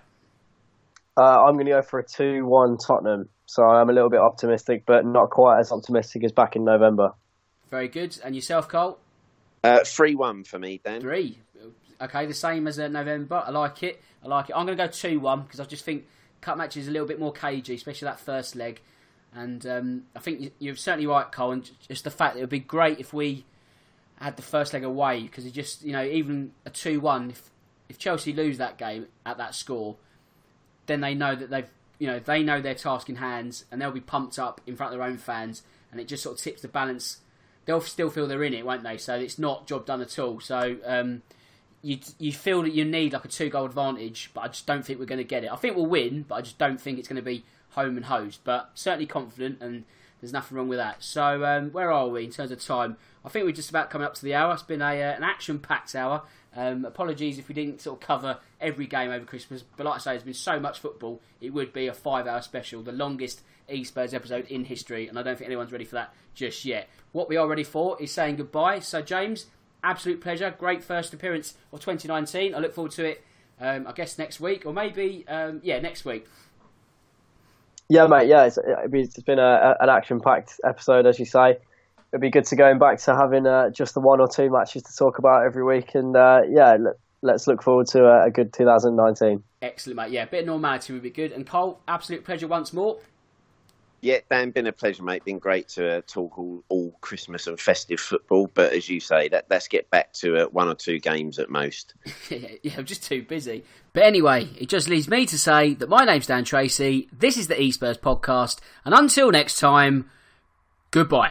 I'm going to go for a 2-1 Tottenham. So I'm a little bit optimistic, but not quite as optimistic as back in November. Very good. And yourself, Cole? 3-1 for me, Dan. 3. Okay, the same as November. I like it. I'm going to go 2-1 because I just think cup matches are a little bit more cagey, especially that first leg. And I think you're certainly right, Cole. And just the fact that it would be great if we had the first leg away, because it just, you know, even a 2-1, if Chelsea lose that game at that score, then they know that they know their task in hand, and they'll be pumped up in front of their own fans, and it just sort of tips the balance. They'll still feel they're in it, won't they? So it's not job done at all. So you feel that you need like a 2-goal advantage, but I just don't think we're going to get it. I think we'll win, but I just don't think it's going to be home and hosed. But certainly confident, and there's nothing wrong with that. So where are we in terms of time? I think we're just about coming up to the hour. It's been an action-packed hour. Apologies if we didn't sort of cover every game over Christmas, but like I say, there's been so much football, it would be a 5-hour special, the longest eSpurs episode in history, and I don't think anyone's ready for that just yet. What we are ready for is saying goodbye. So James, absolute pleasure, great first appearance of 2019. I look forward to it, I guess next week, or maybe, next week. Yeah, mate, yeah, it's been an action-packed episode, as you say. It'd be good to going back to having just the one or two matches to talk about every week. And let's look forward to a good 2019. Excellent, mate. Yeah, a bit of normality would be good. And Cole, absolute pleasure once more. Yeah, Dan, been a pleasure, mate. Been great to talk all Christmas and festive football. But as you say, let's get back to one or two games at most. Yeah, I'm just too busy. But anyway, it just leaves me to say that my name's Dan Tracy. This is the eSpurs podcast. And until next time, goodbye.